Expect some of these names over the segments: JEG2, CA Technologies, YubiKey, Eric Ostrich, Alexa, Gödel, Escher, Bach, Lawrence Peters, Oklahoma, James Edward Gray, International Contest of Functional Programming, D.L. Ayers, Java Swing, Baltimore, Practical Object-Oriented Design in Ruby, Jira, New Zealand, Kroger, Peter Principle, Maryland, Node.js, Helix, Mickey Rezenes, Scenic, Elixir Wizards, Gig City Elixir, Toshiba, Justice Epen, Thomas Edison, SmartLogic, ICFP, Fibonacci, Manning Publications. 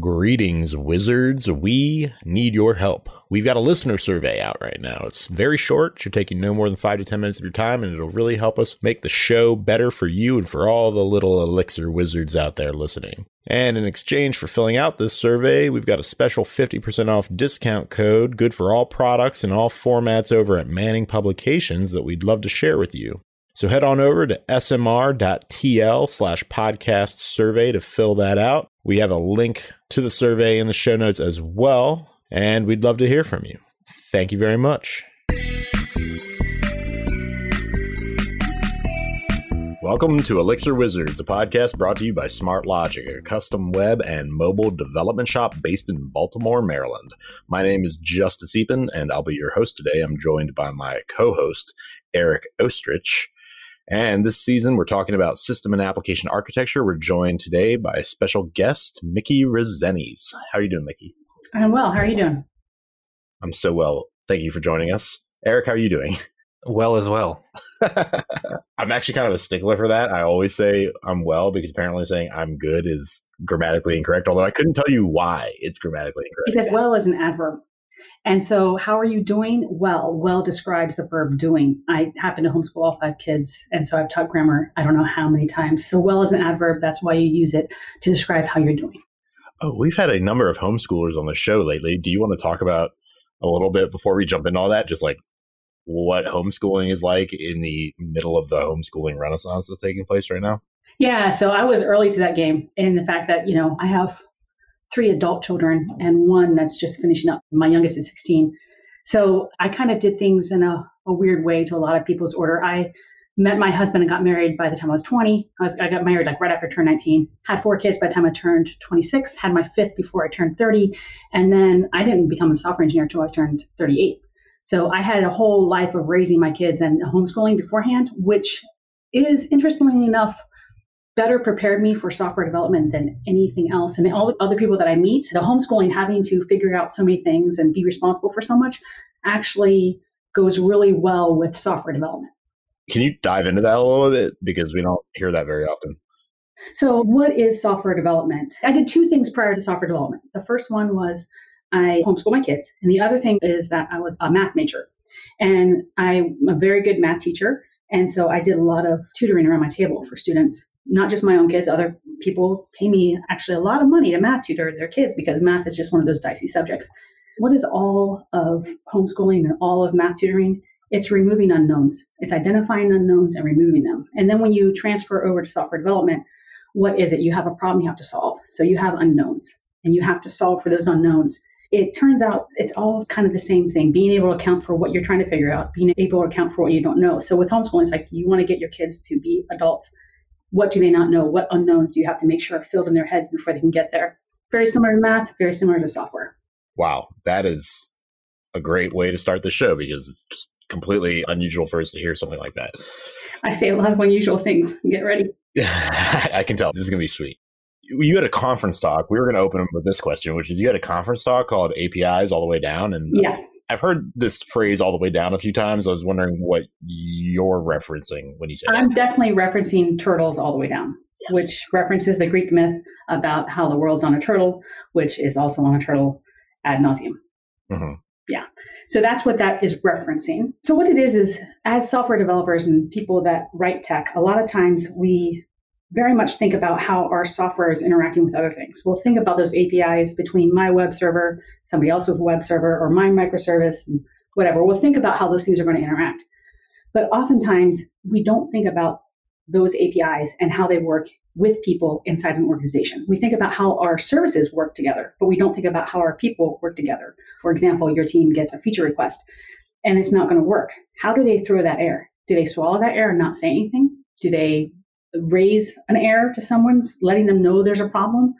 Greetings, wizards. We need your help. We've got a listener survey out right now. It's very short. It should take you no more than 5 to 10 minutes of your time, and it'll really help us make the show better for you and for all the little Elixir wizards out there listening. And in exchange for filling out this survey, we've got a special 50% off discount code, good for all products and all formats over at Manning Publications that we'd love to share with you. So head on over to smr.tl/podcast survey to fill that out. We have a link to the survey in the show notes as well, and we'd love to hear from you. Thank you very much. Welcome to Elixir Wizards, a podcast brought to you by SmartLogic, a custom web and mobile development shop based in Baltimore, Maryland. My name is Justice Epen, and I'll be your host today. I'm joined by my co-host, Eric Ostrich. And this season, we're talking about system and application architecture. We're joined today by a special guest, Mickey Rezenes. How are you doing, Mickey? I'm well. How are you doing? I'm so well. Thank you for joining us. Eric, how are you doing? Well as well. I'm actually kind of a stickler for that. I always say I'm well because apparently saying I'm good is grammatically incorrect, although I couldn't tell you why it's grammatically incorrect. Because well is an adverb. And so how are you doing? Well describes the verb doing. I happen to homeschool all 5 kids, and so I've taught grammar I don't know how many times. So well is an adverb. That's why you use it to describe how you're doing. Oh, we've had a number of homeschoolers on the show lately. Do you want to talk about a little bit before we jump into all that, just like what homeschooling is like in the middle of the homeschooling renaissance that's taking place right now? Yeah, so I was early to that game in the fact that, you know, I have 3 adult children and 1 that's just finishing up. My youngest is 16. So I kind of did things in a weird way to a lot of people's order. I met my husband and got married by the time I was 20. I got married like right after I turned 19, had 4 kids by the time I turned 26, had my 5th before I turned 30. And then I didn't become a software engineer until I turned 38. So I had a whole life of raising my kids and homeschooling beforehand, which is, interestingly enough, better prepared me for software development than anything else. And all the other people that I meet, the homeschooling, having to figure out so many things and be responsible for so much, actually goes really well with software development. Can you dive into that a little bit? Because we don't hear that very often. So what is software development? I did 2 things prior to software development. The first one was I homeschooled my kids. And the other thing is that I was a math major. And I'm a very good math teacher. And so I did a lot of tutoring around my table for students, not just my own kids. Other people pay me actually a lot of money to math tutor their kids because math is just one of those dicey subjects. What is all of homeschooling and all of math tutoring? It's removing unknowns. It's identifying unknowns and removing them. And then when you transfer over to software development, what is it? You have a problem you have to solve. So you have unknowns and you have to solve for those unknowns. It turns out it's all kind of the same thing, being able to account for what you're trying to figure out, being able to account for what you don't know. So with homeschooling, it's like you want to get your kids to be adults. What do they not know? What unknowns do you have to make sure are filled in their heads before they can get there? Very similar to math, very similar to software. Wow, that is a great way to start the show because it's just completely unusual for us to hear something like that. I say a lot of unusual things. Get ready. I can tell. This is going to be sweet. You had a conference talk. We were going to open with this question, which is you had a conference talk called APIs All the Way Down. And yeah. I've heard this phrase all the way down a few times. I was wondering what you're referencing when you say that. I'm definitely referencing Turtles All the Way Down, yes, which references the Greek myth about how the world's on a turtle, which is also on a turtle ad nauseum. Mm-hmm. Yeah. So that's what that is referencing. So what it is as software developers and people that write tech, a lot of times we very much think about how our software is interacting with other things. We'll think about those APIs between my web server, somebody else's web server, or my microservice, and whatever. We'll think about how those things are going to interact. But oftentimes, we don't think about those APIs and how they work with people inside an organization. We think about how our services work together, but we don't think about how our people work together. For example, your team gets a feature request, and it's not going to work. How do they throw that error? Do they swallow that error and not say anything? Do they raise an error to someone's, letting them know there's a problem?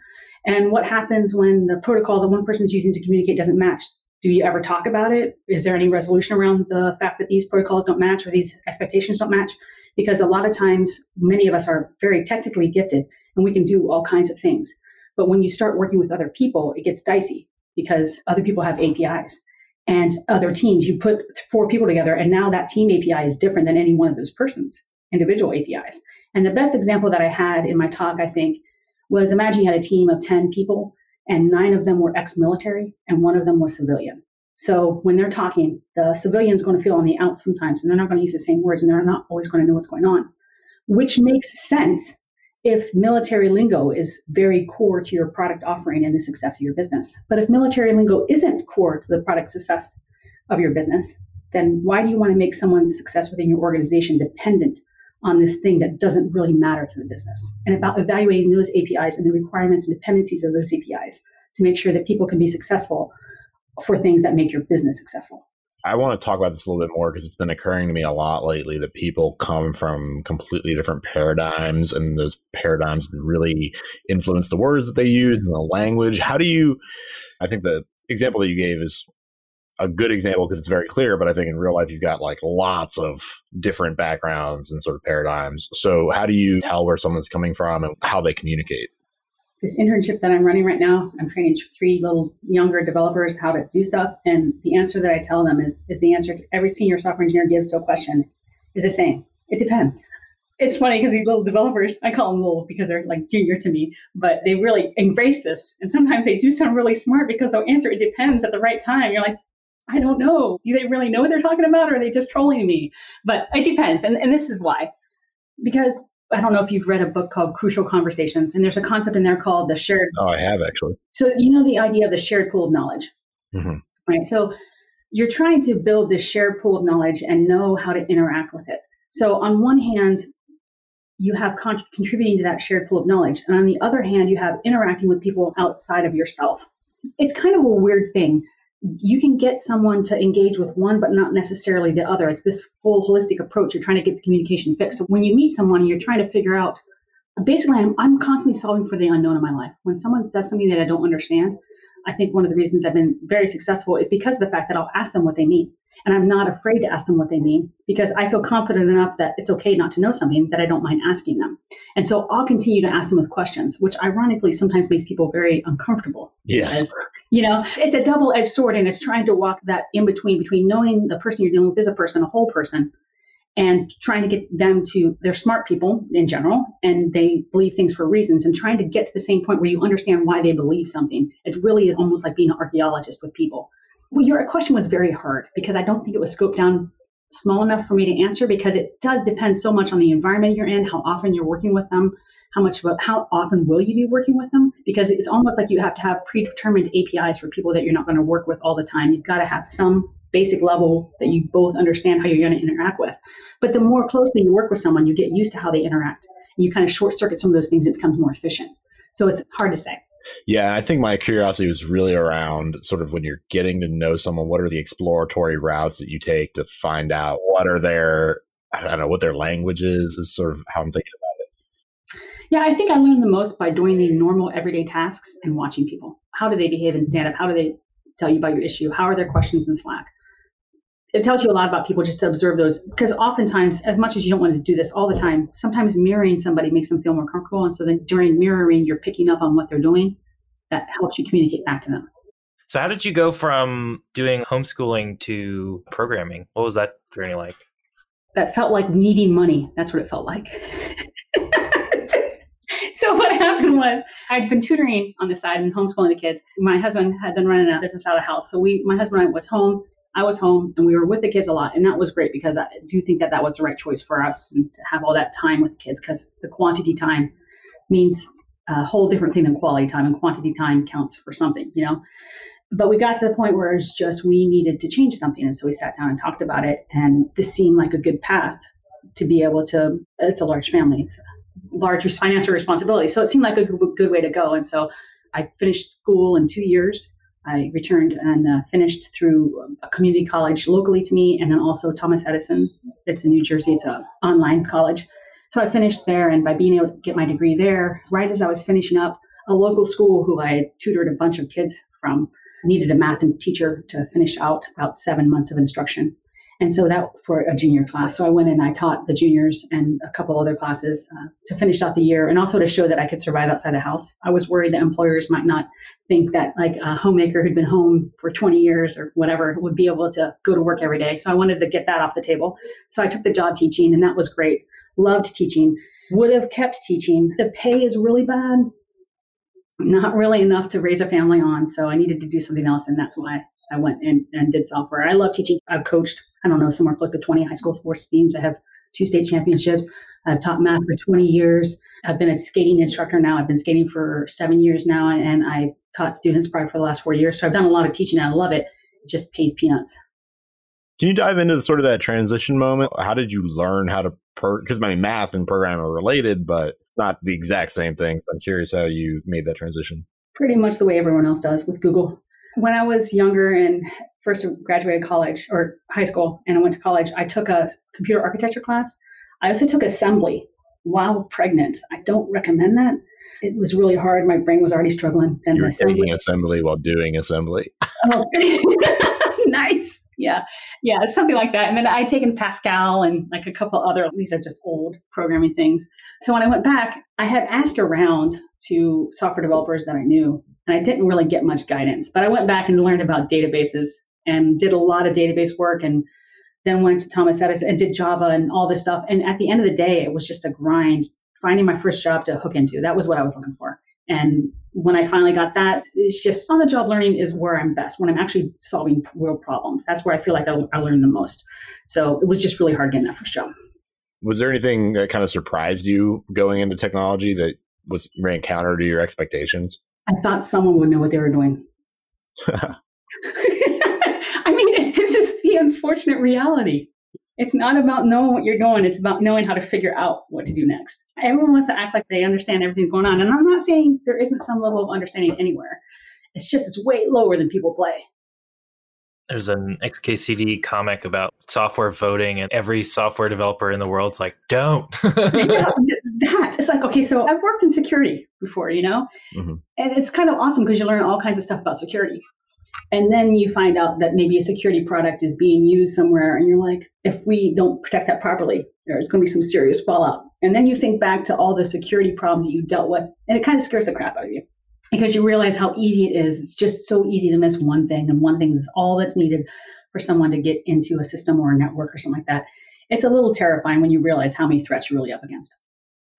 And what happens when the protocol that one person's using to communicate doesn't match? Do you ever talk about it? Is there any resolution around the fact that these protocols don't match or these expectations don't match? Because a lot of times, many of us are very technically gifted and we can do all kinds of things. But when you start working with other people, it gets dicey because other people have APIs and other teams. You put 4 people together and now that team API is different than any one of those persons' individual APIs. And the best example that I had in my talk, I think, was imagine you had a team of 10 people and 9 of them were ex-military and 1 of them was civilian. So when they're talking, the civilian's going to feel on the out sometimes, and they're not going to use the same words, and they're not always going to know what's going on, which makes sense if military lingo is very core to your product offering and the success of your business. But if military lingo isn't core to the product success of your business, then why do you want to make someone's success within your organization dependent on this thing that doesn't really matter to the business? And about evaluating those APIs and the requirements and dependencies of those APIs to make sure that people can be successful for things that make your business successful. I want to talk about this a little bit more because it's been occurring to me a lot lately that people come from completely different paradigms, and those paradigms really influence the words that they use and the language. How do you, I think the example that you gave is a good example because it's very clear, but I think in real life, you've got like lots of different backgrounds and sort of paradigms. So how do you tell where someone's coming from and how they communicate? This internship that I'm running right now, I'm training 3 little younger developers how to do stuff. And the answer that I tell them is the answer to every senior software engineer gives to a question is the same. It depends. It's funny because these little developers, I call them little because they're like junior to me, but they really embrace this. And sometimes they do sound really smart because they'll answer it depends at the right time. You're like, I don't know. Do they really know what they're talking about, or are they just trolling me? But it depends. And this is why. Because I don't know if you've read a book called Crucial Conversations, and there's a concept in there called the shared. Oh, I have actually. So you know the idea of the shared pool of knowledge, mm-hmm. right? So you're trying to build this shared pool of knowledge and know how to interact with it. So on one hand, you have contributing to that shared pool of knowledge. And on the other hand, you have interacting with people outside of yourself. It's kind of a weird thing. You can get someone to engage with one, but not necessarily the other. It's this full holistic approach. You're trying to get the communication fixed. So when you meet someone and you're trying to figure out, basically, I'm constantly solving for the unknown in my life. When someone says something that I don't understand, I think one of the reasons I've been very successful is because of the fact that I'll ask them what they mean. And I'm not afraid to ask them what they mean because I feel confident enough that it's okay not to know something, that I don't mind asking them. And so I'll continue to ask them with questions, which ironically sometimes makes people very uncomfortable. Yes. Because, you know, it's a double-edged sword, and it's trying to walk that in between knowing the person you're dealing with is a person, a whole person, and trying to get them to, they're smart people in general, and they believe things for reasons, and trying to get to the same point where you understand why they believe something. It really is almost like being an archaeologist with people. Well, your question was very hard because I don't think it was scoped down small enough for me to answer, because it does depend so much on the environment you're in, how often you're working with them, how often will you be working with them? Because it's almost like you have to have predetermined APIs for people that you're not going to work with all the time. You've got to have some basic level that you both understand how you're going to interact with. But the more closely you work with someone, you get used to how they interact. And you kind of short circuit some of those things. It becomes more efficient. So it's hard to say. Yeah, I think my curiosity was really around sort of when you're getting to know someone, what are the exploratory routes that you take to find out what are their, I don't know, what their language is sort of how I'm thinking about it. Yeah, I think I learned the most by doing the normal everyday tasks and watching people. How do they behave in stand up? How do they tell you about your issue? How are their questions in Slack? It tells you a lot about people just to observe those, because oftentimes, as much as you don't want to do this all the time, sometimes mirroring somebody makes them feel more comfortable. And so then during mirroring, you're picking up on what they're doing. That helps you communicate back to them. So how did you go from doing homeschooling to programming? What was that journey like? That felt like needing money. That's what it felt like. So what happened was I'd been tutoring on the side and homeschooling the kids. My husband had been running a business out of the house. So my husband and I was home. I was home, and we were with the kids a lot. And that was great because I do think that was the right choice for us, and to have all that time with the kids, because the quantity time means a whole different thing than quality time, and quantity time counts for something, you know? But we got to the point where it's just, we needed to change something. And so we sat down and talked about it. And this seemed like a good path to be able to, it's a large family, it's a large financial responsibility. So it seemed like a good way to go. And so I finished school in 2 years. I returned and finished through a community college locally to me, and then also Thomas Edison. It's in New Jersey. It's an online college. So I finished there, and by being able to get my degree there, right as I was finishing up, a local school who I had tutored a bunch of kids from needed a math teacher to finish out about 7 months of instruction. And so that for a junior class. So I went and I taught the juniors and a couple other classes to finish out the year, and also to show that I could survive outside the house. I was worried that employers might not think that like a homemaker who'd been home for 20 years or whatever would be able to go to work every day. So I wanted to get that off the table. So I took the job teaching, and that was great. Loved teaching, would have kept teaching. The pay is really bad. not really enough to raise a family on. So I needed to do something else. And that's why I went and did software. I love teaching. I've coached, I don't know, somewhere close to 20 high school sports teams. I have 2 state championships. I've taught math for 20 years. I've been a skating instructor now. I've been skating for 7 years now. And I taught students probably for the last 4 years. So I've done a lot of teaching. I love it. It just pays peanuts. Can you dive into the sort of that transition moment? How did you learn how to, because I mean, math and programming are related, but not the exact same thing. So I'm curious how you made that transition. Pretty much the way everyone else does with Google. When I was younger and first graduated college or high school and I went to college, I took a computer architecture class. I also took assembly while pregnant. I don't recommend that. It was really hard. My brain was already struggling. And you were taking assembly while doing assembly. Oh, nice. Yeah, something like that. I mean, I'd taken Pascal and like a couple other, these are just old programming things. So when I went back, I had asked around to software developers that I knew, and I didn't really get much guidance. But I went back and learned about databases and did a lot of database work and then went to Thomas Edison and did Java and all this stuff. And at the end of the day, it was just a grind, finding my first job to hook into. That was what I was looking for. And when I finally got that, it's just on-the-job learning is where I'm best, when I'm actually solving real problems. That's where I feel like I learn the most. So it was just really hard getting that first job. Was there anything that kind of surprised you going into technology that ran counter to your expectations? I thought someone would know what they were doing. I mean, this is the unfortunate reality. It's not about knowing what you're doing. It's about knowing how to figure out what to do next. Everyone wants to act like they understand everything going on. And I'm not saying there isn't some level of understanding anywhere. It's just it's way lower than people play. There's an XKCD comic about software voting, and every software developer in the world's like, don't. That. It's like, okay, so I've worked in security before, you know? Mm-hmm. And it's kind of awesome because you learn all kinds of stuff about security. And then you find out that maybe a security product is being used somewhere. And you're like, if we don't protect that properly, there's going to be some serious fallout. And then you think back to all the security problems that you dealt with. And it kind of scares the crap out of you because you realize how easy it is. It's just so easy to miss one thing. And one thing is all that's needed for someone to get into a system or a network or something like that. It's a little terrifying when you realize how many threats you're really up against.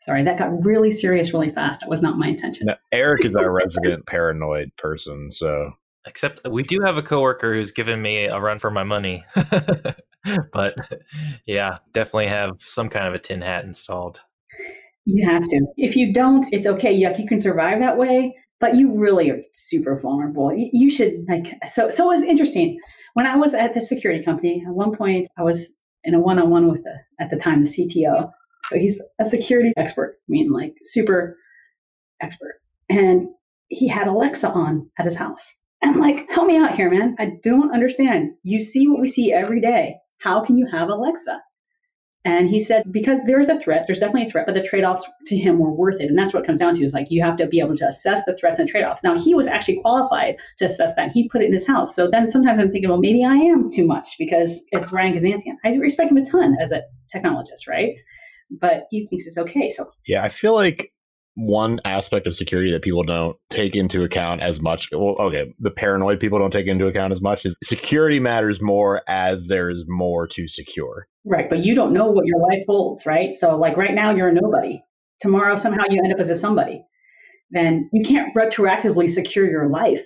Sorry, that got really serious really fast. That was not my intention. Now, Eric is our resident paranoid person, so... Except that we do have a coworker who's given me a run for my money. But yeah, definitely have some kind of a tin hat installed. You have to. If you don't, it's okay. Yuck, you can survive that way, but you really are super vulnerable. You should so it was interesting. When I was at the security company, at one point I was in a one-on-one with the CTO. So he's a security expert. I mean, like super expert. And he had Alexa on at his house. I'm like, help me out here, man. I don't understand. You see what we see every day. How can you have Alexa? And he said, because there's a threat, there's definitely a threat, but the trade-offs to him were worth it. And that's what it comes down to is like, you have to be able to assess the threats and trade-offs. Now, he was actually qualified to assess that. He put it in his house. So then sometimes I'm thinking, well, maybe I am too much because it's Ryan Gizantian. I respect him a ton as a technologist, right? But he thinks it's okay. So yeah, I feel like one aspect of security that people don't take into account as much, the paranoid people don't take into account as much, is security matters more as there is more to secure. Right, but you don't know what your life holds, right? So like right now, you're a nobody. Tomorrow, somehow you end up as a somebody. Then you can't retroactively secure your life.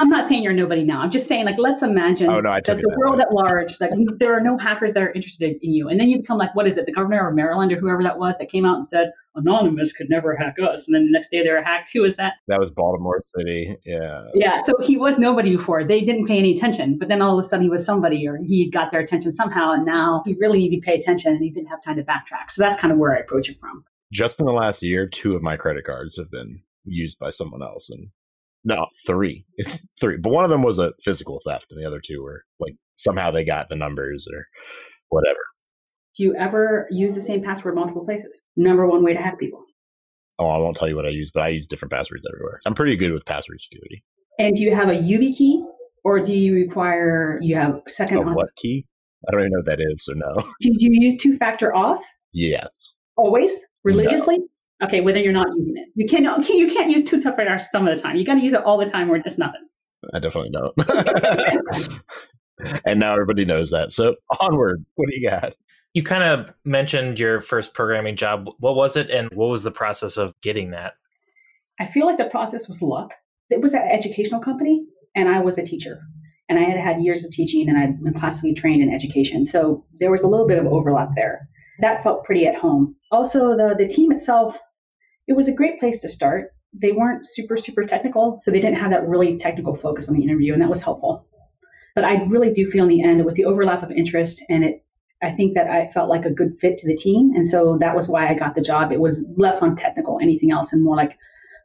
I'm not saying you're nobody now. I'm just saying, like, let's imagine that the world at large, that there are no hackers that are interested in you. And then you become like, what is it? The governor of Maryland or whoever that was that came out and said, anonymous could never hack us. And then the next day they were hacked. Who is that? That was Baltimore City. Yeah. Yeah. So he was nobody before. They didn't pay any attention. But then all of a sudden he was somebody, or he got their attention somehow. And now he really needed to pay attention and he didn't have time to backtrack. So that's kind of where I approach it from. Just in the last year, 2 of my credit cards have been used by someone else. And no, 3. It's 3. But one of them was a physical theft and the other 2 were like somehow they got the numbers or whatever. Do you ever use the same password multiple places? Number one way to hack people. Oh, I won't tell you what I use, but I use different passwords everywhere. I'm pretty good with password security. And do you have a YubiKey key or do you require you have second auth? What key? I don't even know what that is, so no. Do you use 2-factor auth? Yes. Always? Religiously? No. Okay, whether you're not using it. You can't use 2-factor auth some of the time. You got to use it all the time or it's nothing. I definitely don't. And now everybody knows that. So onward, what do you got? You kind of mentioned your first programming job. What was it and what was the process of getting that? I feel like the process was luck. It was an educational company, and I was a teacher. And I had had years of teaching, and I'd been classically trained in education. So there was a little bit of overlap there. That felt pretty at home. Also, the team itself, it was a great place to start. They weren't super technical, so they didn't have that really technical focus on the interview, and that was helpful. But I really do feel in the end, it was the overlap of interest, and I think that I felt like a good fit to the team, and so that was why I got the job. It was less on technical, anything else, and more like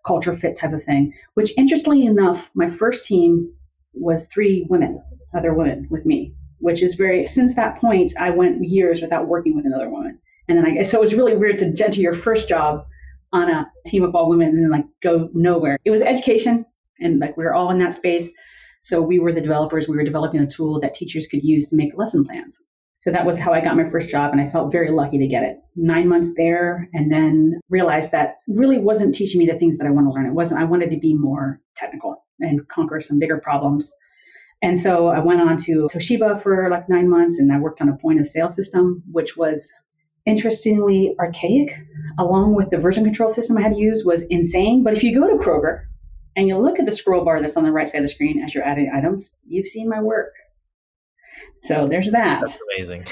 culture fit type of thing, which interestingly enough, my first team was three women, other women with me, which is very, since that point, I went years without working with another woman. And then so it was really weird to enter your first job on a team of all women and then like go nowhere. It was education, and like we were all in that space. So we were the developers, we were developing a tool that teachers could use to make lesson plans. So that was how I got my first job, and I felt very lucky to get it. 9 months there, and then realized that really wasn't teaching me the things that I want to learn. I wanted to be more technical and conquer some bigger problems. And so I went on to Toshiba for like 9 months, and I worked on a point of sale system, which was interestingly archaic, along with the version control system I had to use was insane. But if you go to Kroger and you look at the scroll bar that's on the right side of the screen as you're adding items, you've seen my work. So there's that. That's amazing.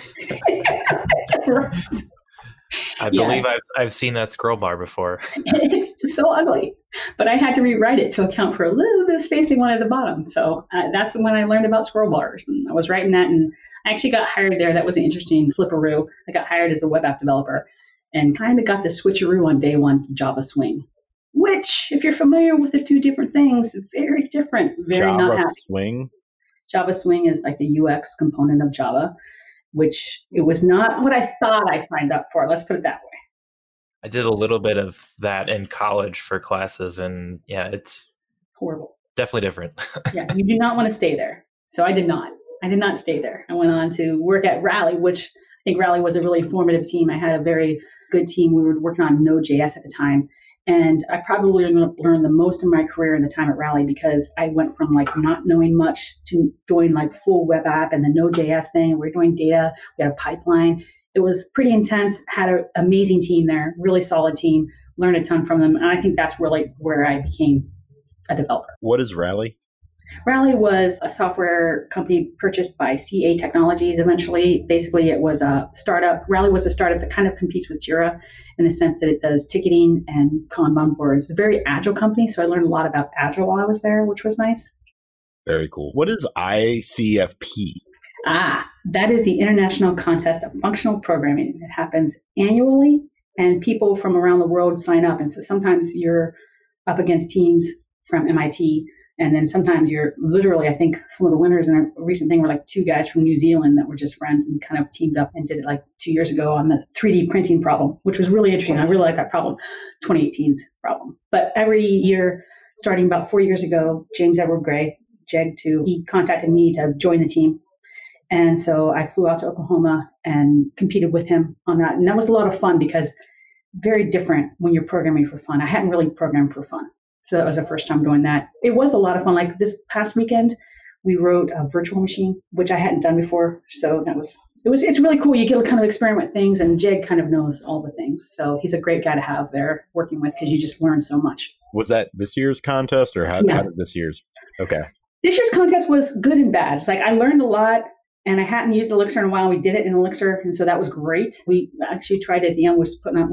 I believe I've seen that scroll bar before. It's so ugly, but I had to rewrite it to account for a little bit of space they wanted at the bottom. So that's when I learned about scroll bars, and I was writing that, and I actually got hired there. That was an interesting flipperoo. I got hired as a web app developer and kind of got the switcheroo on day one to Java Swing, which if you're familiar with the two different things, very different, very Java not happy. Java Swing? Java Swing is like the UX component of Java, which it was not what I thought I signed up for. Let's put it that way. I did a little bit of that in college for classes, and yeah, it's horrible. Definitely different. Yeah, you do not want to stay there. So I did not. I did not stay there. I went on to work at Rally, which I think Rally was a really formative team. I had a very good team. We were working on Node.js at the time. And I probably learned the most in my career in the time at Rally, because I went from like not knowing much to doing like full web app and the Node.js thing. We were doing data. We had a pipeline. It was pretty intense. Had an amazing team there, really solid team. Learned a ton from them. And I think that's where I became a developer. What is Rally? Rally was a software company purchased by CA Technologies eventually. Basically, it was a startup. Rally was a startup that kind of competes with Jira in the sense that it does ticketing and Kanban boards. It's a very agile company, so I learned a lot about agile while I was there, which was nice. Very cool. What is ICFP? That is the International Contest of Functional Programming. It happens annually, and people from around the world sign up. And so sometimes you're up against teams from MIT. And then sometimes you're literally, I think some of the winners in a recent thing were like two guys from New Zealand that were just friends and kind of teamed up and did it like 2 years ago on the 3D printing problem, which was really interesting. I really like that problem, 2018's problem. But every year, starting about 4 years ago, James Edward Gray, JEG2, he contacted me to join the team. And so I flew out to Oklahoma and competed with him on that. And that was a lot of fun, because very different when you're programming for fun. I hadn't really programmed for fun. So that was the first time doing that. It was a lot of fun. Like this past weekend, we wrote a virtual machine, which I hadn't done before. So that was, it's really cool. You get to kind of experiment with things, and Jeg kind of knows all the things. So he's a great guy to have there working with, because you just learn so much. Was that this year's contest, or how did this year's? Okay. This year's contest was good and bad. It's like I learned a lot, and I hadn't used Elixir in a while. We did it in Elixir, and so that was great. We actually tried at the end, we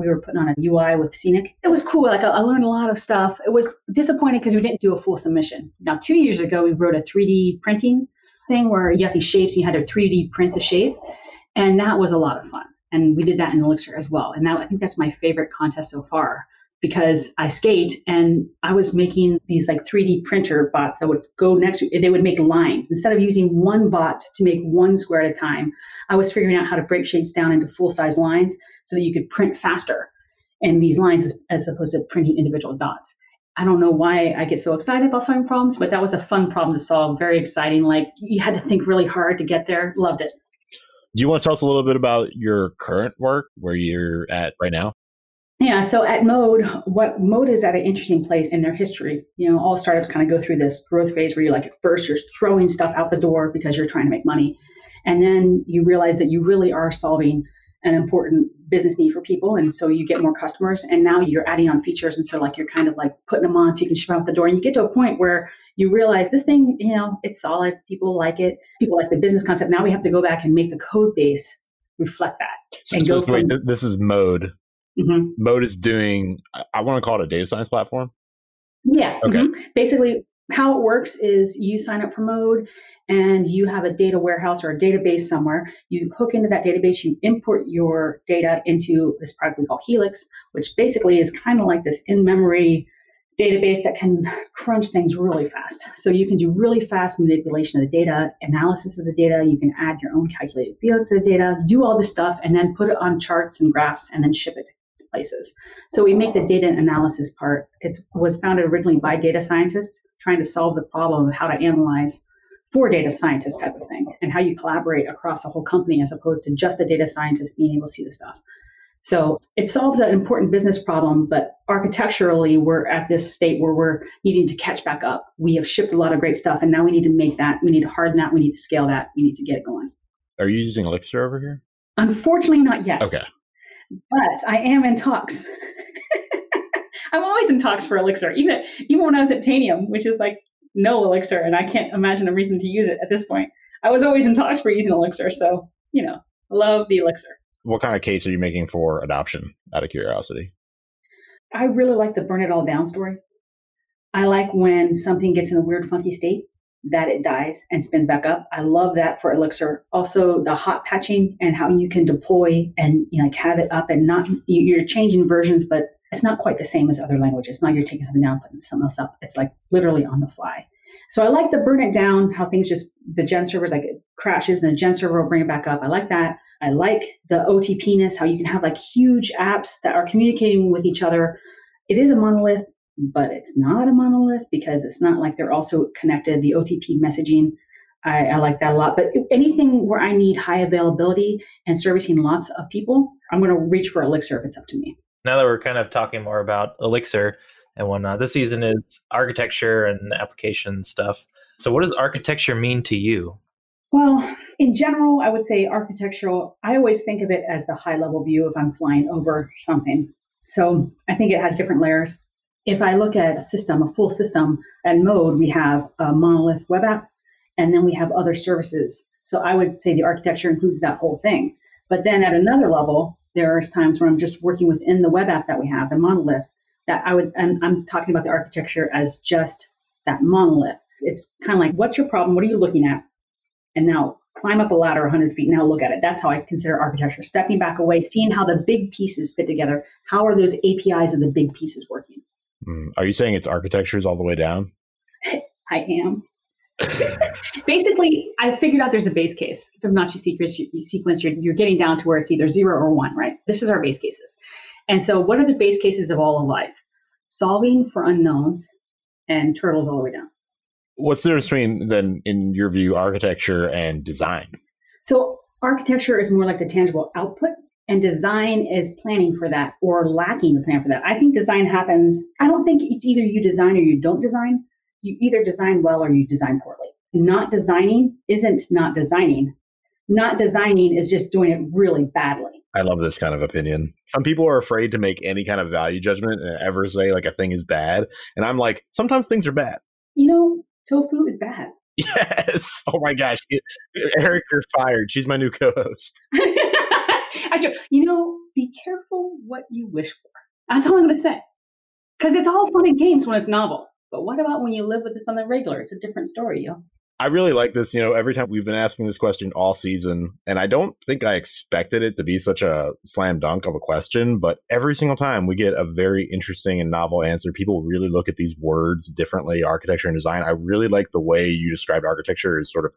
were putting on a UI with Scenic. It was cool. Like I learned a lot of stuff. It was disappointing because we didn't do a full submission. Now, 2 years ago, we wrote a 3D printing thing where you had these shapes, and you had to 3D print the shape, and that was a lot of fun. And we did that in Elixir as well. And now I think that's my favorite contest so far, because I skate, and I was making these like 3D printer bots that would go next to, they would make lines. Instead of using one bot to make one square at a time, I was figuring out how to break shapes down into full-size lines so that you could print faster in these lines as opposed to printing individual dots. I don't know why I get so excited about solving problems, but that was a fun problem to solve. Very exciting. Like you had to think really hard to get there. Loved it. Do you want to tell us a little bit about your current work, where you're at right now? Yeah, so at Mode, what Mode is at an interesting place in their history. You know, all startups kind of go through this growth phase where you're like, at first you're throwing stuff out the door because you're trying to make money. And then you realize that you really are solving an important business need for people. And so you get more customers, and now you're adding on features. And so like, you're kind of like putting them on so you can ship out the door, and you get to a point where you realize this thing, you know, it's solid. People like it. People like the business concept. Now we have to go back and make the code base reflect that. This is Mode. Mm-hmm. Mode is doing, I want to call it a data science platform. Yeah. Okay. Mm-hmm. Basically how it works is you sign up for Mode and you have a data warehouse or a database somewhere. You hook into that database, you import your data into this product we call Helix, which basically is kind of like this in-memory database that can crunch things really fast. So you can do really fast manipulation of the data, analysis of the data. You can add your own calculated fields to the data, do all this stuff, and then put it on charts and graphs and then ship it to places. So we make the data analysis part. It was founded originally by data scientists trying to solve the problem of how to analyze for data scientists type of thing, and how you collaborate across a whole company as opposed to just the data scientist being able to see the stuff. So it solves an important business problem, but architecturally, we're at this state where we're needing to catch back up. We have shipped a lot of great stuff, and now we need to make that. We need to harden that. We need to scale that. We need to get it going. Are you using Elixir over here? Unfortunately, not yet. Okay. But I am in talks. I'm always in talks for Elixir, even when I was at Tanium, which is like no Elixir, and I can't imagine a reason to use it at this point. I was always in talks for using Elixir, so, you know, love the Elixir. What kind of case are you making for adoption, out of curiosity? I really like the burn it all down story. I like when something gets in a weird, funky state that it dies and spins back up. I love that for Elixir. Also, the hot patching and how you can deploy and have it up and not, you're changing versions, but it's not quite the same as other languages. Now you're taking something down, putting something else up. It's like literally on the fly. So I like the burn it down, how things just, the gen servers, like it crashes and the gen server will bring it back up. I like that. I like the OTP-ness, how you can have like huge apps that are communicating with each other. It is a monolith, but it's not a monolith because it's not like they're also connected. The OTP messaging, I like that a lot. But anything where I need high availability and servicing lots of people, I'm going to reach for Elixir if it's up to me. Now that we're kind of talking more about Elixir and whatnot, this season is architecture and application stuff. So what does architecture mean to you? Well, in general, I would say architectural, I always think of it as the high level view if I'm flying over something. So I think it has different layers. If I look at a system, a full system, and Mode, we have a monolith web app, and then we have other services. So I would say the architecture includes that whole thing. But then at another level, there are times where I'm just working within the web app that we have, the monolith, that I would, and I'm talking about the architecture as just that monolith. It's kind of like, what's your problem? What are you looking at? And now climb up a ladder 100 feet. Now look at it. That's how I consider architecture. Stepping back away, seeing how the big pieces fit together. How are those APIs of the big pieces working? Are you saying it's architectures all the way down? I am. Basically, I figured out there's a base case. Fibonacci sequence, you're getting down to where it's either 0 or 1, right? This is our base cases. And so what are the base cases of all of life? Solving for unknowns and turtles all the way down. What's the difference between, then, in your view, architecture and design? So architecture is more like the tangible output, and design is planning for that or lacking the plan for that. I think design happens. I don't think it's either you design or you don't design. You either design well or you design poorly. Not designing isn't not designing. Not designing is just doing it really badly. I love this kind of opinion. Some people are afraid to make any kind of value judgment and ever say like a thing is bad. And I'm like, sometimes things are bad. Tofu is bad. Yes. Oh my gosh. Eric, you're fired. She's my new co-host. Actually, be careful what you wish for. That's all I'm going to say. Because it's all fun and games when it's novel. But what about when you live with something regular? It's a different story, yo. I really like this. Every time we've been asking this question all season, and I don't think I expected it to be such a slam dunk of a question, but every single time we get a very interesting and novel answer. People really look at these words differently, architecture and design. I really like the way you described architecture as sort of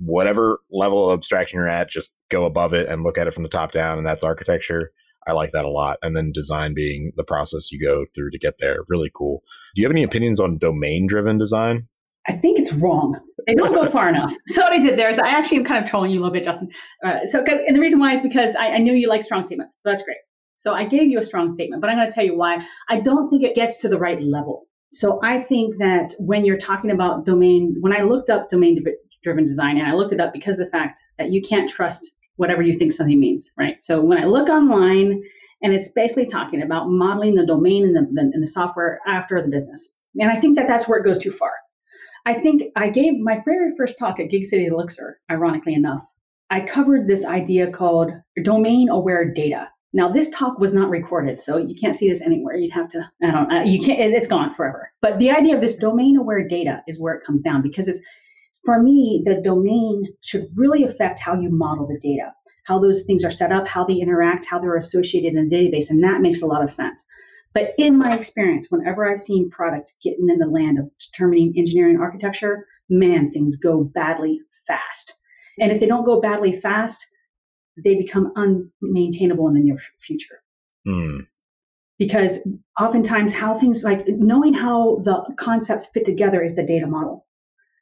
whatever level of abstraction you're at, just go above it and look at it from the top down, and that's architecture. I like that a lot. And then design being the process you go through to get there. Really cool. Do you have any opinions on domain-driven design? I think it's wrong. They don't go far enough. So what I did there is I actually am kind of trolling you a little bit, Justin. And the reason why is because I knew you like strong statements. So that's great. So I gave you a strong statement, but I'm going to tell you why. I don't think it gets to the right level. So I think that when you're talking about domain, when I looked up domain-driven design, and I looked it up because of the fact that you can't trust whatever you think something means, right? So when I look online, and it's basically talking about modeling the domain and the software after the business. And I think that that's where it goes too far. I think I gave my very first talk at Gig City Elixir, ironically enough. I covered this idea called domain-aware data. Now, this talk was not recorded, so you can't see this anywhere. You'd have to, you can't, it's gone forever. But the idea of this domain-aware data is where it comes down, because it's, for me, the domain should really affect how you model the data, how those things are set up, how they interact, how they're associated in the database, and that makes a lot of sense. But in my experience, whenever I've seen products getting in the land of determining engineering architecture, man, things go badly fast. And if they don't go badly fast, they become unmaintainable in the near future. Mm. Because oftentimes how things, like knowing how the concepts fit together is the data model.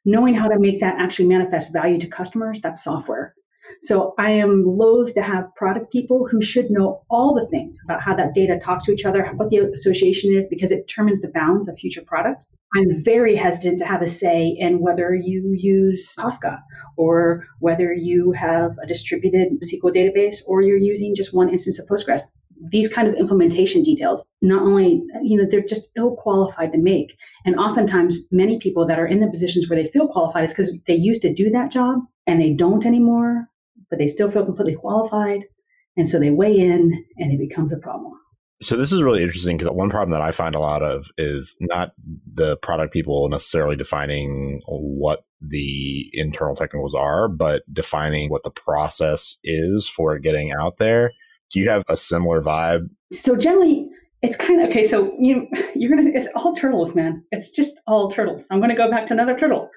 Knowing how to make that actually manifest value to customers, that's software. So I am loath to have product people who should know all the things about how that data talks to each other, what the association is, because it determines the bounds of future product. I'm very hesitant to have a say in whether you use Kafka or whether you have a distributed SQL database or you're using just one instance of Postgres. These kind of implementation details, not only, they're just ill-qualified to make. And oftentimes, many people that are in the positions where they feel qualified is because they used to do that job and they don't anymore, but they still feel completely qualified. And so they weigh in and it becomes a problem. So this is really interesting, because one problem that I find a lot of is not the product people necessarily defining what the internal technicals are, but defining what the process is for getting out there. Do you have a similar vibe? So generally, it's kind of, okay, so it's all turtles, man. It's just all turtles. I'm going to go back to another turtle.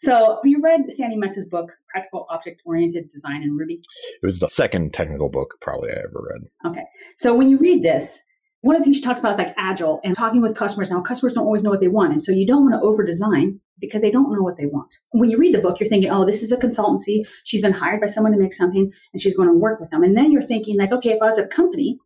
So you read Sandy Metz's book, Practical Object-Oriented Design in Ruby? It was the second technical book probably I ever read. Okay. So when you read this, one of the things she talks about is like agile and talking with customers. Now, customers don't always know what they want. And so you don't want to over-design because they don't know what they want. When you read the book, you're thinking, oh, this is a consultancy. She's been hired by someone to make something and she's going to work with them. And then you're thinking like, okay, if I was a company,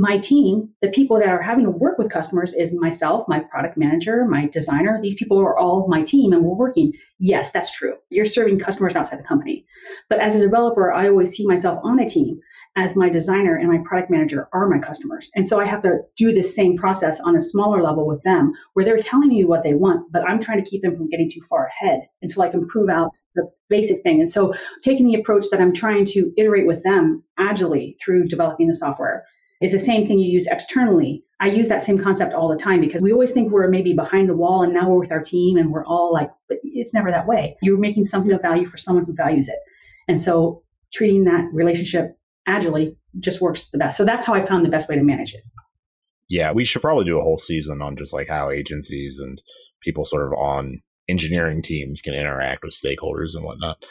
my team, the people that are having to work with customers is myself, my product manager, my designer. These people are all my team and we're working. Yes, that's true. You're serving customers outside the company. But as a developer, I always see myself on a team, as my designer and my product manager are my customers. And so I have to do this same process on a smaller level with them, where they're telling me what they want, but I'm trying to keep them from getting too far ahead until I can prove out the basic thing. And so taking the approach that I'm trying to iterate with them agilely through developing the software is the same thing you use externally. I use that same concept all the time, because we always think we're maybe behind the wall and now we're with our team and we're all like, but it's never that way. You're making something of value for someone who values it. And so treating that relationship agilely just works the best. So that's how I found the best way to manage it. Yeah, we should probably do a whole season on just like how agencies and people sort of on engineering teams can interact with stakeholders and whatnot.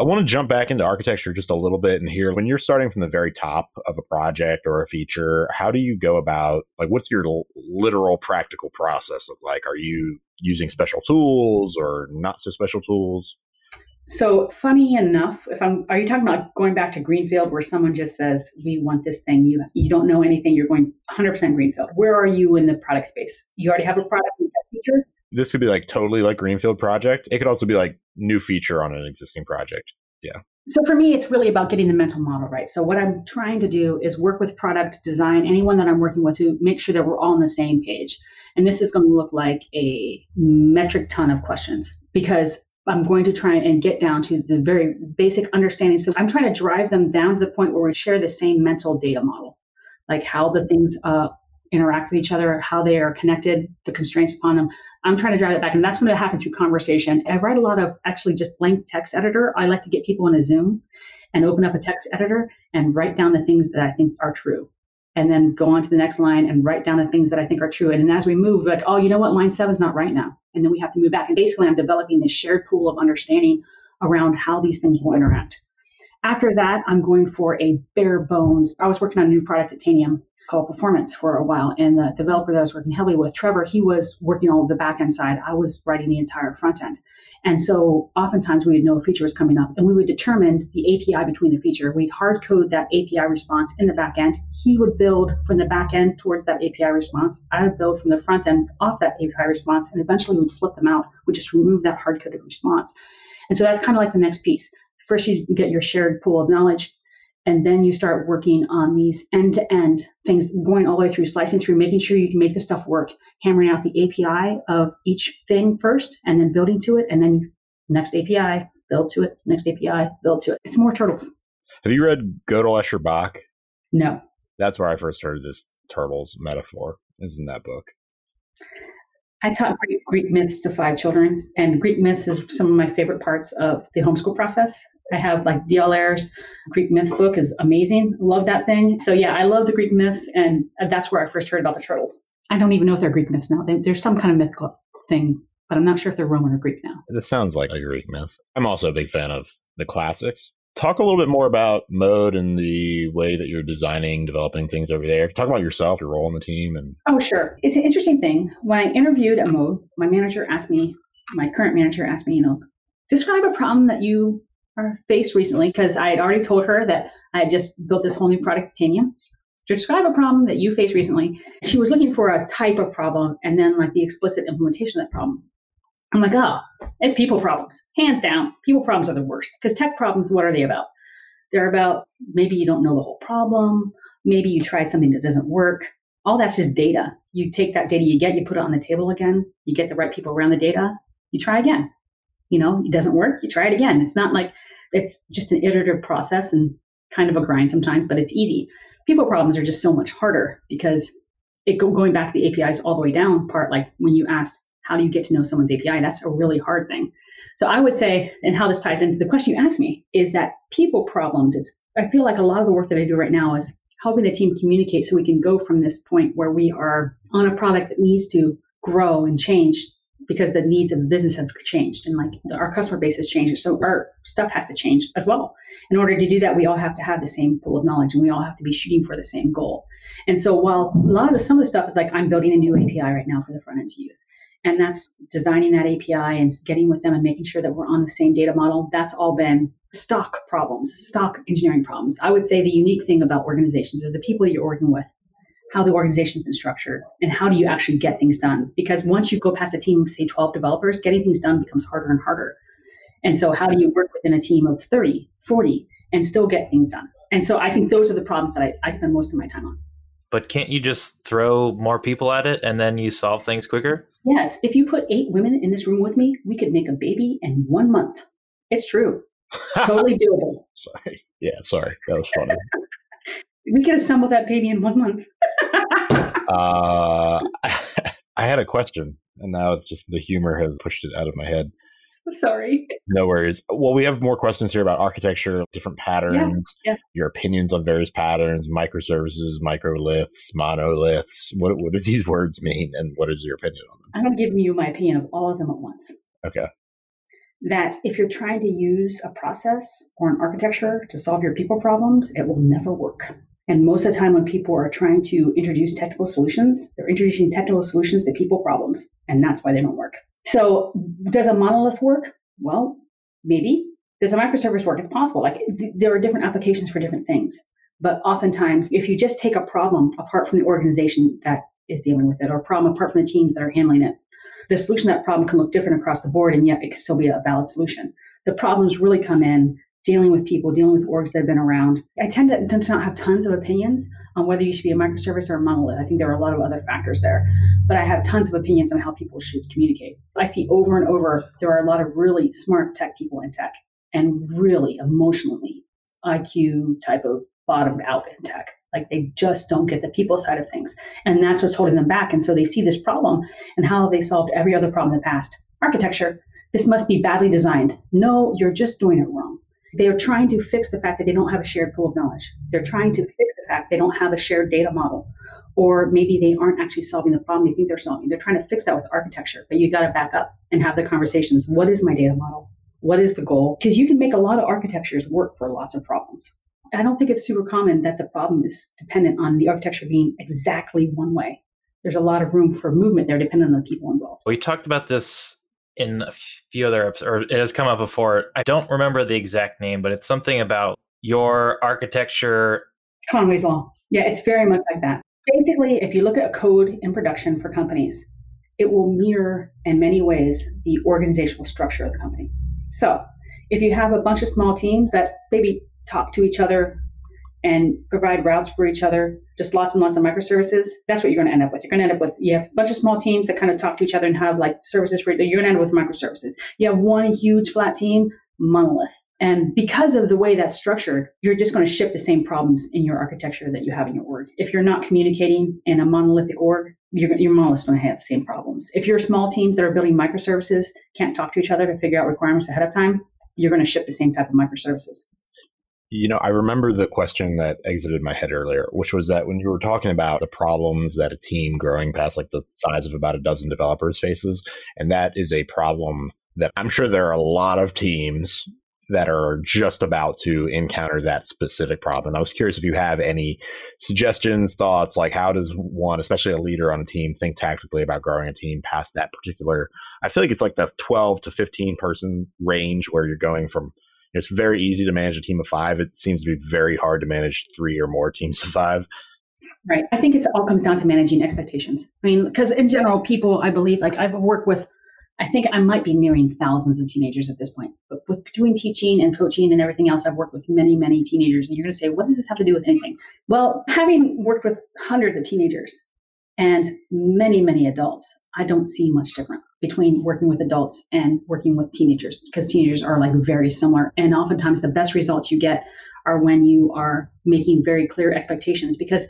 I want to jump back into architecture just a little bit and hear, when you're starting from the very top of a project or a feature, how do you go about, like, what's your literal practical process of, like, are you using special tools or not so special tools? So funny enough, are you talking about going back to greenfield, where someone just says, we want this thing, you don't know anything, you're going 100% greenfield. Where are you in the product space? You already have a product and a feature? This could be like totally like greenfield project. It could also be like new feature on an existing project. Yeah. So for me, it's really about getting the mental model right. So what I'm trying to do is work with product design, anyone that I'm working with, to make sure that we're all on the same page. And this is going to look like a metric ton of questions, because I'm going to try and get down to the very basic understanding. So I'm trying to drive them down to the point where we share the same mental data model, like how the things interact with each other, how they are connected, the constraints upon them. I'm trying to drive it back. And that's going to happen through conversation. I write a lot of actually just blank text editor. I like to get people in a Zoom and open up a text editor and write down the things that I think are true. And then go on to the next line and write down the things that I think are true. And as we move, like, oh, you know what? Line 7 is not right now. And then we have to move back. And basically, I'm developing this shared pool of understanding around how these things will interact. After that, I'm going for a bare bones. I was working on a new product at Tanium called Performance for a while. And the developer that I was working heavily with, Trevor, he was working on the back end side. I was writing the entire front end. And so oftentimes we would know a feature was coming up and we would determine the API between the feature. We'd hard code that API response in the back end. He would build from the back end towards that API response. I would build from the front end off that API response, and eventually we'd flip them out. We'd just remove that hard coded response. And so that's kind of like the next piece. First, you get your shared pool of knowledge, and then you start working on these end-to-end things, going all the way through, slicing through, making sure you can make this stuff work, hammering out the API of each thing first, and then building to it, and then next API, build to it, next API, build to it. It's more turtles. Have you read Gödel, Escher, Bach? No. That's where I first heard this turtles metaphor, is in that book. I taught Greek myths to 5 children, and Greek myths is some of my favorite parts of the homeschool process. I have like D.L. Ayers' Greek myths book is amazing. Love that thing. So yeah, I love the Greek myths, and that's where I first heard about the turtles. I don't even know if they're Greek myths now. There's some kind of mythical thing, but I'm not sure if they're Roman or Greek now. That sounds like a Greek myth. I'm also a big fan of the classics. Talk a little bit more about Mode and the way that you're designing, developing things over there. Talk about yourself, your role in the team. Oh, sure. It's an interesting thing. When I interviewed at Mode, my current manager asked me, describe a problem that you are faced recently, because I had already told her that I had just built this whole new product, Tanium. Describe a problem that you faced recently. She was looking for a type of problem and then like the explicit implementation of that problem. I'm like, it's people problems. Hands down, people problems are the worst. Because tech problems, what are they about? They're about maybe you don't know the whole problem. Maybe you tried something that doesn't work. All that's just data. You take that data you get, you put it on the table again. You get the right people around the data. You try again. It doesn't work. You try it again. It's not like it's just an iterative process and kind of a grind sometimes, but it's easy. People problems are just so much harder because going back to the APIs all the way down part, like when you asked, how do you get to know someone's API? That's a really hard thing. So I would say, and how this ties into the question you asked me, is that people problems. I feel like a lot of the work that I do right now is helping the team communicate so we can go from this point where we are on a product that needs to grow and change because the needs of the business have changed and our customer base has changed. So our stuff has to change as well. In order to do that, we all have to have the same pool of knowledge and we all have to be shooting for the same goal. And so while some of the stuff is like, I'm building a new API right now for the front end to use. And that's designing that API and getting with them and making sure that we're on the same data model. That's all been stock engineering problems. I would say the unique thing about organizations is the people you're working with, how the organization's been structured, and how do you actually get things done? Because once you go past a team of, say, 12 developers, getting things done becomes harder and harder. And so how do you work within a team of 30, 40, and still get things done? And so I think those are the problems that I spend most of my time on. But can't you just throw more people at it and then you solve things quicker? Yes. If you put 8 women in this room with me, we could make a baby in 1 month. It's true. Totally doable. Sorry. Yeah, sorry. That was funny. We could assemble that baby in 1 month. I had a question, and now it's just the humor has pushed it out of my head. Sorry. No worries. Well, we have more questions here about architecture, different patterns, Your opinions on various patterns, microservices, microliths, monoliths. What do these words mean, and what is your opinion on them? I'm going to give you my opinion of all of them at once. Okay. That if you're trying to use a process or an architecture to solve your people problems, it will never work. And most of the time when people are trying to introduce technical solutions, they're introducing technical solutions to people problems, and that's why they don't work. So does a monolith work? Well, maybe. Does a microservice work? It's possible. There are different applications for different things. But oftentimes, if you just take a problem apart from the organization that is dealing with it, or a problem apart from the teams that are handling it, the solution to that problem can look different across the board, and yet it can still be a valid solution. The problems really come in dealing with people, dealing with orgs that have been around. I tend to not have tons of opinions on whether you should be a microservice or a monolith. I think there are a lot of other factors there, but I have tons of opinions on how people should communicate. I see over and over, there are a lot of really smart tech people in tech and really emotionally IQ type of bottomed out in tech. They just don't get the people side of things. And that's what's holding them back. And so they see this problem and how they solved every other problem in the past. Architecture, this must be badly designed. No, you're just doing it wrong. They are trying to fix the fact that they don't have a shared pool of knowledge. They're trying to fix the fact they don't have a shared data model, or maybe they aren't actually solving the problem they think they're solving. They're trying to fix that with architecture, but you got to back up and have the conversations. What is my data model? What is the goal? Because you can make a lot of architectures work for lots of problems. I don't think it's super common that the problem is dependent on the architecture being exactly one way. There's a lot of room for movement there, depending on the people involved. We talked about this in a few other episodes, or it has come up before. I don't remember the exact name, but it's something about your architecture. Conway's Law. Yeah, it's very much like that. Basically, if you look at code in production for companies, it will mirror in many ways the organizational structure of the company. So if you have a bunch of small teams that maybe talk to each other and provide routes for each other, just lots and lots of microservices, that's what you're going to end up with. You're going to end up with, you have a bunch of small teams that kind of talk to each other and have like services for, you're going to end up with microservices. You have one huge flat team, monolith. And because of the way that's structured, you're just going to ship the same problems in your architecture that you have in your org. If you're not communicating in a monolithic org, your monolith's going to have the same problems. If your small teams that are building microservices can't talk to each other to figure out requirements ahead of time, you're going to ship the same type of microservices. You know, I remember the question that exited my head earlier, which was that when you were talking about the problems that a team growing past like the size of about a dozen developers faces, and that is a problem that I'm sure there are a lot of teams that are just about to encounter that specific problem. I was curious if you have any suggestions, thoughts, like how does one, especially a leader on a team, think tactically about growing a team past that particular, I feel like it's like the 12 to 15 person range where you're going from, you know, it's very easy to manage a team of five. It seems to be very hard to manage three or more teams of five. Right. I think it all comes down to managing expectations. I mean, because in general, people, I believe, like I've worked with, I think I might be nearing thousands of teenagers at this point, but with between teaching and coaching and everything else, I've worked with many, many teenagers. And you're going to say, what does this have to do with anything? Well, having worked with hundreds of teenagers and many, many adults, I don't see much different between working with adults and working with teenagers, because teenagers are like very similar. And oftentimes the best results you get are when you are making very clear expectations, because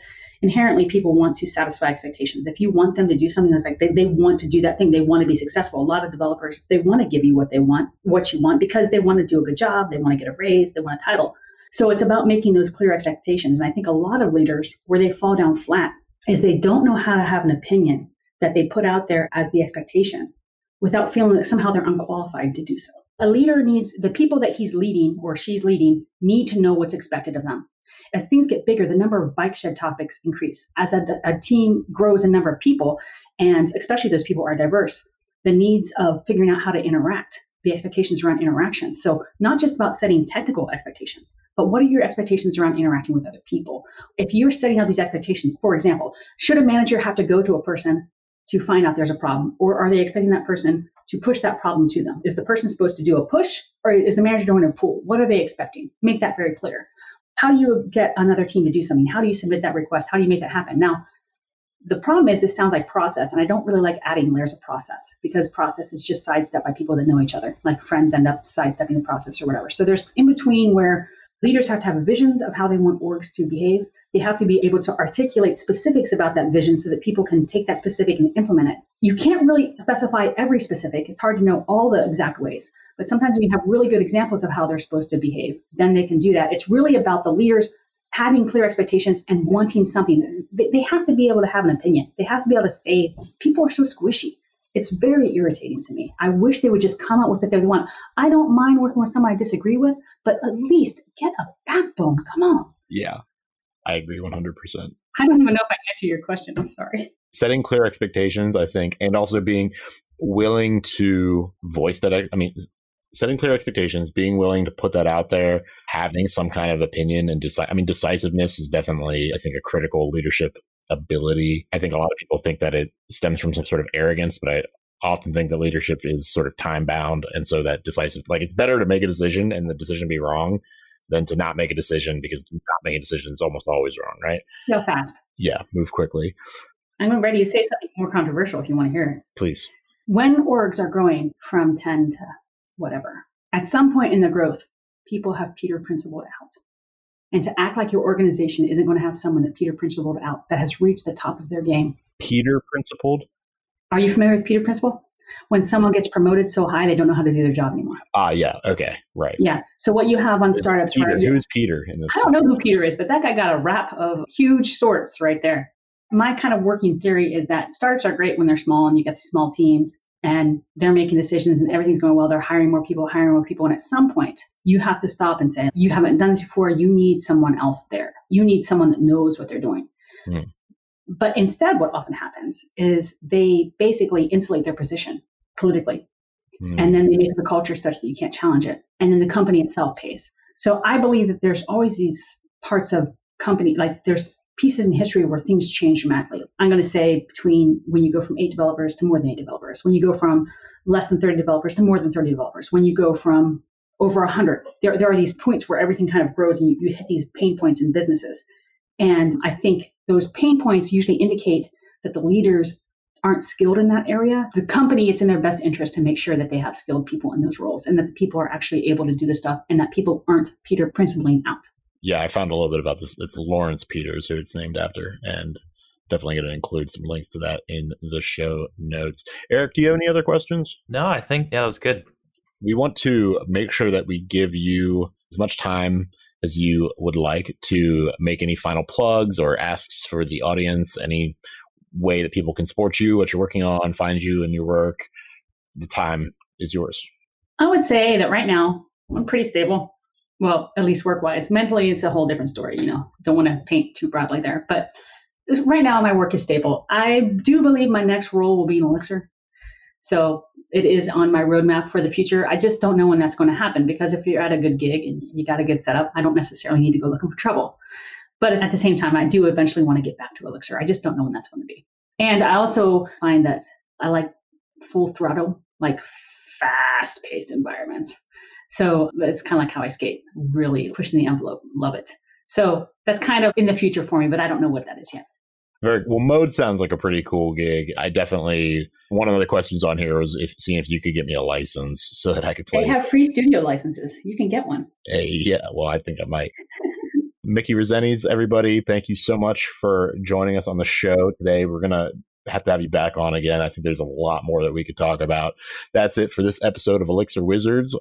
inherently, people want to satisfy expectations. If you want them to do something that's like they want to do that thing, they want to be successful. A lot of developers, they want to give you what they want, what you want, because they want to do a good job, they want to get a raise, they want a title. So it's about making those clear expectations. And I think a lot of leaders, where they fall down flat, is they don't know how to have an opinion that they put out there as the expectation without feeling that somehow they're unqualified to do so. A leader needs, the people that he's leading or she's leading need to know what's expected of them. As things get bigger, the number of bike shed topics increase. As a team grows in number of people, and especially those people are diverse, the needs of figuring out how to interact, the expectations around interaction. So not just about setting technical expectations, but what are your expectations around interacting with other people? If you're setting out these expectations, for example, should a manager have to go to a person to find out there's a problem, or are they expecting that person to push that problem to them? Is the person supposed to do a push, or is the manager doing a pull? What are they expecting? Make that very clear. How do you get another team to do something? How do you submit that request? How do you make that happen? Now, the problem is this sounds like process, and I don't really like adding layers of process, because process is just sidestepped by people that know each other. Like friends end up sidestepping the process or whatever. So there's in between where leaders have to have visions of how they want orgs to behave. They have to be able to articulate specifics about that vision so that people can take that specific and implement it. You can't really specify every specific. It's hard to know all the exact ways. But sometimes we have really good examples of how they're supposed to behave. Then they can do that. It's really about the leaders having clear expectations and wanting something. They have to be able to have an opinion. They have to be able to say, people are so squishy. It's very irritating to me. I wish they would just come out with what they want. I don't mind working with someone I disagree with, but at least get a backbone. Come on. Yeah, I agree 100%. I don't even know if I answered your question. I'm sorry. Setting clear expectations, I think, and also being willing to voice that. Setting clear expectations, being willing to put that out there, having some kind of opinion, and decisiveness is definitely, I think, a critical leadership ability. I think a lot of people think that it stems from some sort of arrogance, but I often think that leadership is sort of time bound. And so that decisive, like it's better to make a decision and the decision be wrong than to not make a decision, because not making a decision is almost always wrong, right? Go fast. Yeah, move quickly. I'm ready to say something more controversial if you want to hear it. Please. When orgs are growing from 10 to whatever, at some point in the growth, people have Peter Principled out. And to act like your organization isn't going to have someone that Peter Principled out that has reached the top of their game. Peter Principled? Are you familiar with Peter Principle? When someone gets promoted so high, they don't know how to do their job anymore. Yeah. Okay. Right. Yeah. So what you have on it's startups, Peter, right? Who's Peter in this? I don't know who Peter is, but that guy got a rap of huge sorts right there. My kind of working theory is that startups are great when they're small and you get these small teams and they're making decisions and everything's going well. They're hiring more people. And at some point, you have to stop and say, you haven't done this before. You need someone else there. You need someone that knows what they're doing. Mm. But instead, what often happens is they basically insulate their position politically. Mm. And then they make the culture such that you can't challenge it. And then the company itself pays. So I believe that there's always these parts of company, like there's pieces in history where things change dramatically. I'm going to say between when you go from 8 developers to more than 8 developers, when you go from less than 30 developers to more than 30 developers, when you go from over 100. There are these points where everything kind of grows and you hit these pain points in businesses. And I think those pain points usually indicate that the leaders aren't skilled in that area. The company, it's in their best interest to make sure that they have skilled people in those roles and that the people are actually able to do the stuff and that people aren't Peter Principling out. Yeah, I found a little bit about this. It's Lawrence Peters, who it's named after, and definitely going to include some links to that in the show notes. Eric, do you have any other questions? No, I think that was good. We want to make sure that we give you as much time as you would like to make any final plugs or asks for the audience, any way that people can support you, what you're working on, find you in your work. The time is yours. I would say that right now I'm pretty stable. Well, at least work-wise. Mentally, it's a whole different story. You know, don't want to paint too broadly there. But right now, my work is stable. I do believe my next role will be in Elixir. So it is on my roadmap for the future. I just don't know when that's going to happen, because if you're at a good gig and you got a good setup, I don't necessarily need to go looking for trouble. But at the same time, I do eventually want to get back to Elixir. I just don't know when that's going to be. And I also find that I like full throttle, like fast-paced environments. So it's kind of like how I skate, really pushing the envelope. Love it. So that's kind of in the future for me, but I don't know what that is yet. Very well. Mode sounds like a pretty cool gig. I definitely, one of the questions on here was seeing if you could get me a license so that I could play. They have free studio licenses. You can get one. Yeah. Well, I think I might. Mickey Rezenes, everybody, thank you so much for joining us on the show today. We're going to have you back on again. I think there's a lot more that we could talk about. That's it for this episode of Elixir Wizards.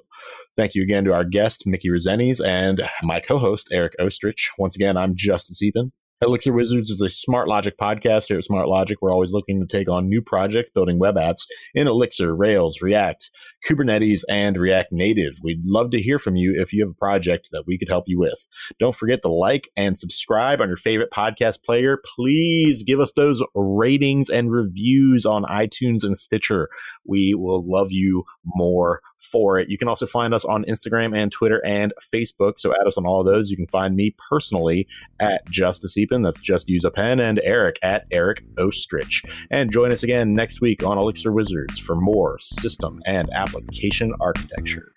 Thank you again to our guest, Mickey Rezenes, and my co-host, Eric Ostrich. Once again, I'm Justice Epen. Elixir Wizards is a SmartLogic podcast. Here at SmartLogic, we're always looking to take on new projects, building web apps in Elixir, Rails, React, Kubernetes, and React Native. We'd love to hear from you if you have a project that we could help you with. Don't forget to like and subscribe on your favorite podcast player. Please give us those ratings and reviews on iTunes and Stitcher. We will love you more for it. You can also find us on Instagram and Twitter and Facebook, so add us on all of those. You can find me personally at Justice Epen, that's Just Use a Pen, and Eric at Eric Ostrich. And join us again next week on Elixir Wizards for more system and application architecture.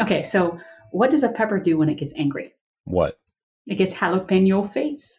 Okay, so what does a pepper do when it gets angry? What? It gets jalapeno face.